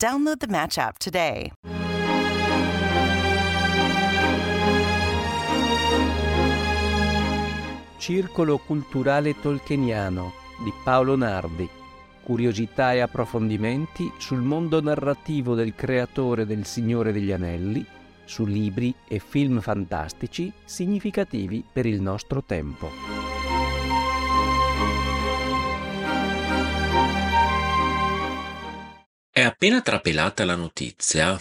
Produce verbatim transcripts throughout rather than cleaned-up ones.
Download the Match app today. Circolo Culturale Tolkieniano di Paolo Nardi. Curiosità e approfondimenti sul mondo narrativo del creatore del Signore degli Anelli, su libri e film fantastici significativi per il nostro tempo. È appena trapelata la notizia,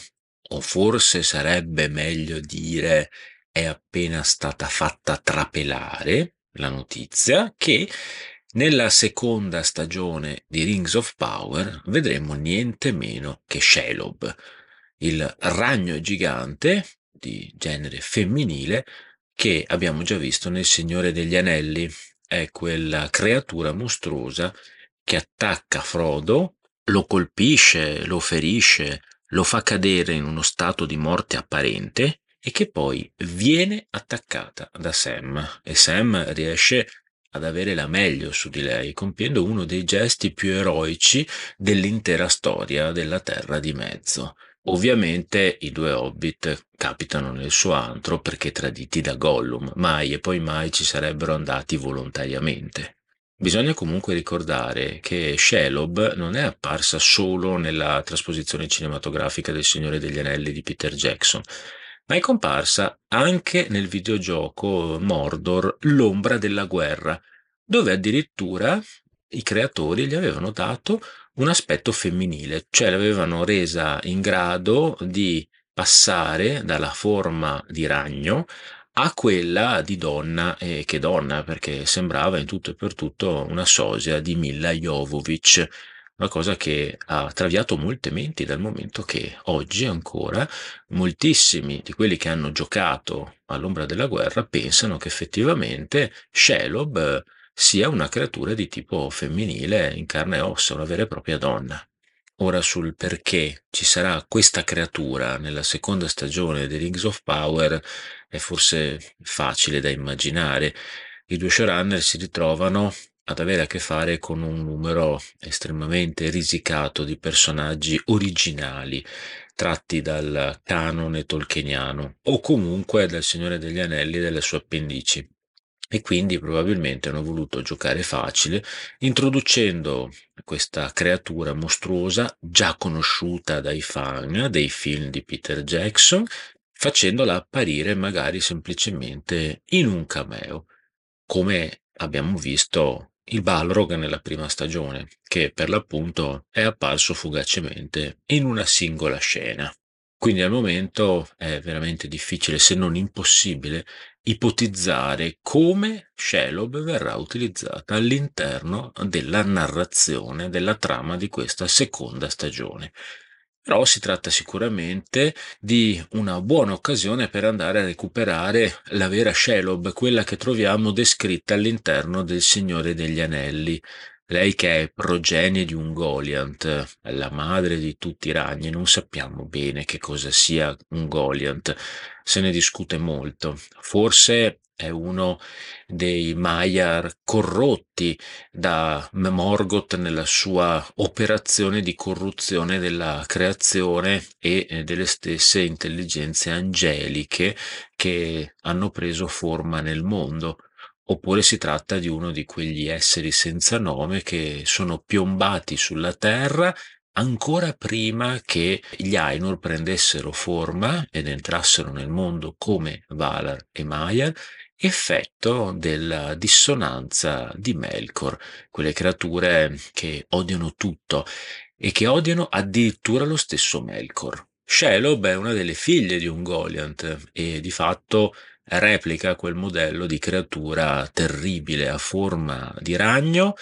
o forse sarebbe meglio dire è appena stata fatta trapelare la notizia che nella seconda stagione di Rings of Power vedremo niente meno che Shelob, il ragno gigante di genere femminile che abbiamo già visto nel Signore degli Anelli. È quella creatura mostruosa che attacca Frodo, lo colpisce, lo ferisce, lo fa cadere in uno stato di morte apparente e che poi viene attaccata da Sam, e Sam riesce ad avere la meglio su di lei, compiendo uno dei gesti più eroici dell'intera storia della Terra di Mezzo. Ovviamente i due Hobbit capitano nel suo antro perché traditi da Gollum, mai e poi mai ci sarebbero andati volontariamente. Bisogna comunque ricordare che Shelob non è apparsa solo nella trasposizione cinematografica del Signore degli Anelli di Peter Jackson, ma è comparsa anche nel videogioco Mordor: l'ombra della guerra, dove addirittura i creatori gli avevano dato un aspetto femminile, cioè l'avevano resa in grado di passare dalla forma di ragno a quella di donna, e che donna, perché sembrava in tutto e per tutto una sosia di Mila Jovovich, una cosa che ha traviato molte menti, dal momento che oggi ancora moltissimi di quelli che hanno giocato all'ombra della guerra pensano che effettivamente Shelob sia una creatura di tipo femminile in carne e ossa, una vera e propria donna. Ora, sul perché ci sarà questa creatura nella seconda stagione di Rings of Power è forse facile da immaginare. I due showrunner si ritrovano ad avere a che fare con un numero estremamente risicato di personaggi originali tratti dal canone tolkieniano o comunque dal Signore degli Anelli e delle sue appendici, e quindi probabilmente hanno voluto giocare facile introducendo questa creatura mostruosa già conosciuta dai fan dei film di Peter Jackson, facendola apparire magari semplicemente in un cameo, come abbiamo visto il Balrog nella prima stagione, che per l'appunto è apparso fugacemente in una singola scena. Quindi al momento è veramente difficile, se non impossibile, ipotizzare come Shelob verrà utilizzata all'interno della narrazione, della trama di questa seconda stagione. Però si tratta sicuramente di una buona occasione per andare a recuperare la vera Shelob, quella che troviamo descritta all'interno del Signore degli Anelli. Lei che è progenie di Ungoliant, la madre di tutti i ragni. Non sappiamo bene che cosa sia Ungoliant, se ne discute molto. Forse è uno dei Maiar corrotti da Morgoth nella sua operazione di corruzione della creazione e delle stesse intelligenze angeliche che hanno preso forma nel mondo. Oppure si tratta di uno di quegli esseri senza nome che sono piombati sulla terra ancora prima che gli Ainur prendessero forma ed entrassero nel mondo come Valar e Maiar, effetto della dissonanza di Melkor, quelle creature che odiano tutto e che odiano addirittura lo stesso Melkor. Shelob è una delle figlie di Ungoliant e di fatto replica quel modello di creatura terribile a forma di ragno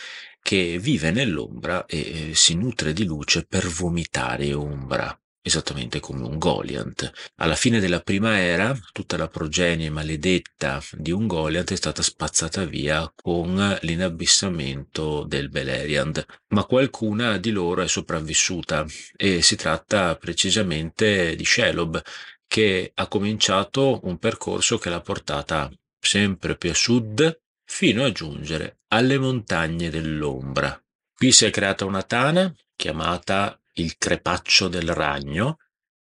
che vive nell'ombra e si nutre di luce per vomitare ombra. esattamente come Ungoliant. Alla fine della prima era, tutta la progenie maledetta di Ungoliant è stata spazzata via con l'inabissamento del Beleriand, ma qualcuna di loro è sopravvissuta e si tratta precisamente di Shelob, che ha cominciato un percorso che l'ha portata sempre più a sud fino a giungere alle montagne dell'ombra. Qui si è creata una tana chiamata il crepaccio del ragno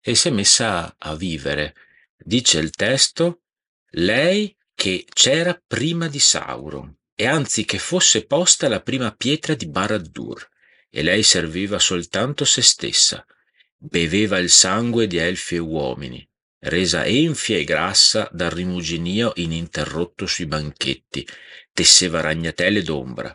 e si è messa a vivere. Dice il testo: lei che c'era prima di Sauron, e anzi che fosse posta la prima pietra di Barad-dûr, e lei serviva soltanto se stessa, beveva il sangue di elfi e uomini, resa enfia e grassa dal rimuginio ininterrotto sui banchetti, tesseva ragnatele d'ombra.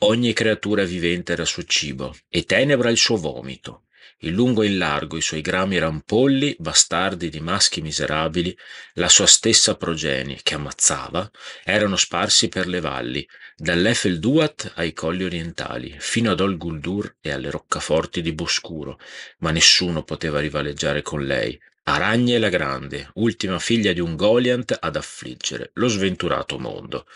Ogni creatura vivente era suo cibo, e tenebra il suo vomito. In lungo e in largo i suoi grami rampolli, bastardi di maschi miserabili, la sua stessa progenie, che ammazzava, erano sparsi per le valli, dall'Efelduat ai colli orientali, fino a Dol Guldur e alle roccaforti di Boscuro, ma nessuno poteva rivaleggiare con lei. Aragne la Grande, ultima figlia di Ungoliant ad affliggere lo sventurato mondo.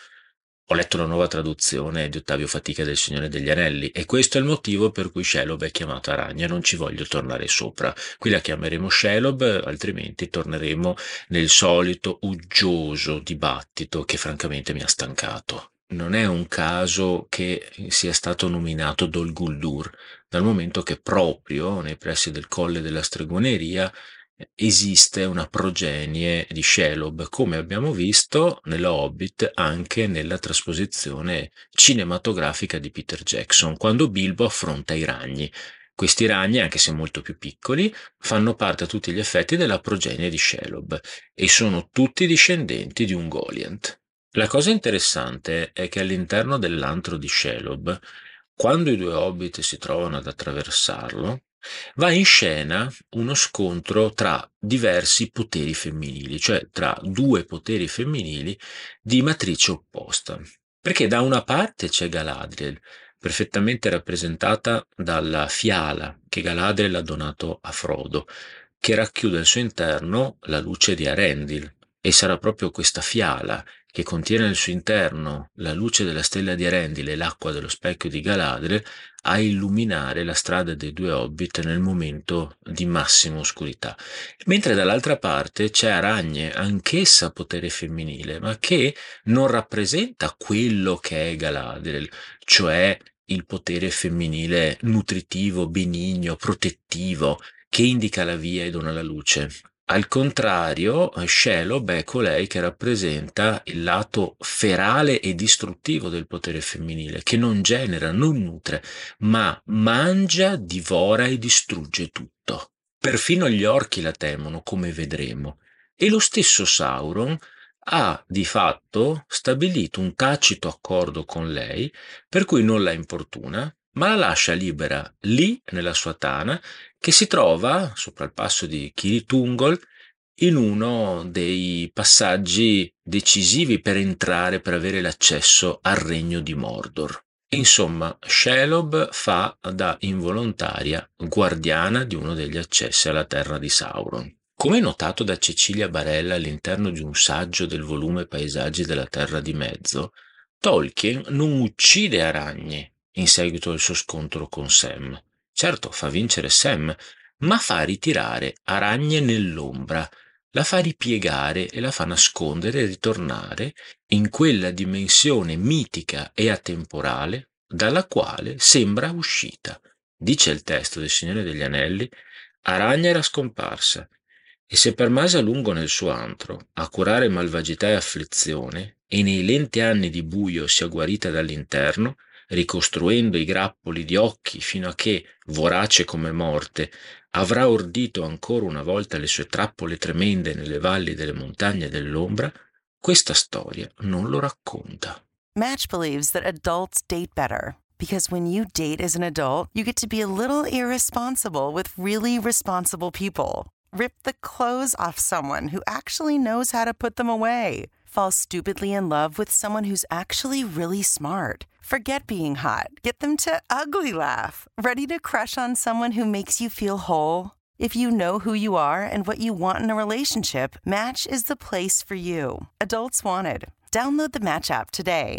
Ho letto la nuova traduzione di Ottavio Fatica del Signore degli Anelli e questo è il motivo per cui Shelob è chiamata Aragna, non ci voglio tornare sopra. Qui la chiameremo Shelob, altrimenti torneremo nel solito uggioso dibattito che francamente mi ha stancato. Non è un caso che sia stato nominato Dol Guldur, dal momento che proprio nei pressi del Colle della Stregoneria esiste una progenie di Shelob, come abbiamo visto nella Hobbit, anche nella trasposizione cinematografica di Peter Jackson, quando Bilbo affronta i ragni. Questi ragni, anche se molto più piccoli, fanno parte a tutti gli effetti della progenie di Shelob e sono tutti discendenti di Ungoliant. La cosa interessante è che all'interno dell'antro di Shelob, quando i due Hobbit si trovano ad attraversarlo, va in scena uno scontro tra diversi poteri femminili, cioè tra due poteri femminili di matrice opposta. Perché da una parte c'è Galadriel, perfettamente rappresentata dalla fiala che Galadriel ha donato a Frodo, che racchiude al suo interno la luce di Eärendil, e sarà proprio questa fiala che contiene al suo interno la luce della stella di Eärendil e l'acqua dello specchio di Galadriel a illuminare la strada dei due Hobbit nel momento di massima oscurità. Mentre dall'altra parte c'è Aragne, anch'essa potere femminile, ma che non rappresenta quello che è Galadriel, cioè il potere femminile nutritivo, benigno, protettivo, che indica la via e dona la luce. Al contrario, Shelob è colei che rappresenta il lato ferale e distruttivo del potere femminile, che non genera, non nutre, ma mangia, divora e distrugge tutto. Perfino gli orchi la temono, come vedremo. E lo stesso Sauron ha di fatto stabilito un tacito accordo con lei, per cui non la importuna, ma la lascia libera lì, nella sua tana, che si trova, sopra il passo di Kirith Ungol, in uno dei passaggi decisivi per entrare, per avere l'accesso al regno di Mordor. Insomma, Shelob fa da involontaria guardiana di uno degli accessi alla terra di Sauron. Come notato da Cecilia Barella all'interno di un saggio del volume Paesaggi della Terra di Mezzo, Tolkien non uccide Aragne in seguito al suo scontro con Sam. Certo, fa vincere Sam, ma fa ritirare Aragne nell'ombra, la fa ripiegare e la fa nascondere e ritornare in quella dimensione mitica e atemporale dalla quale sembra uscita. Dice il testo del Signore degli Anelli: Aragne era scomparsa e si permase a lungo nel suo antro a curare malvagità e afflizione, e nei lenti anni di buio si è guarita dall'interno, ricostruendo i grappoli di occhi fino a che, vorace come morte, avrà ordito ancora una volta le sue trappole tremende nelle valli delle montagne dell'ombra. Questa storia non lo racconta. Match believes that adults date better because when you date as an adult, you get to be a little irresponsible with really responsible people. Rip the clothes off someone who actually knows how to put them away. Fall stupidly in love with someone who's actually really smart. Forget being hot. Get them to ugly laugh. Ready to crush on someone who makes you feel whole? If you know who you are and what you want in a relationship, Match is the place for you. Adults wanted. Download the Match app today.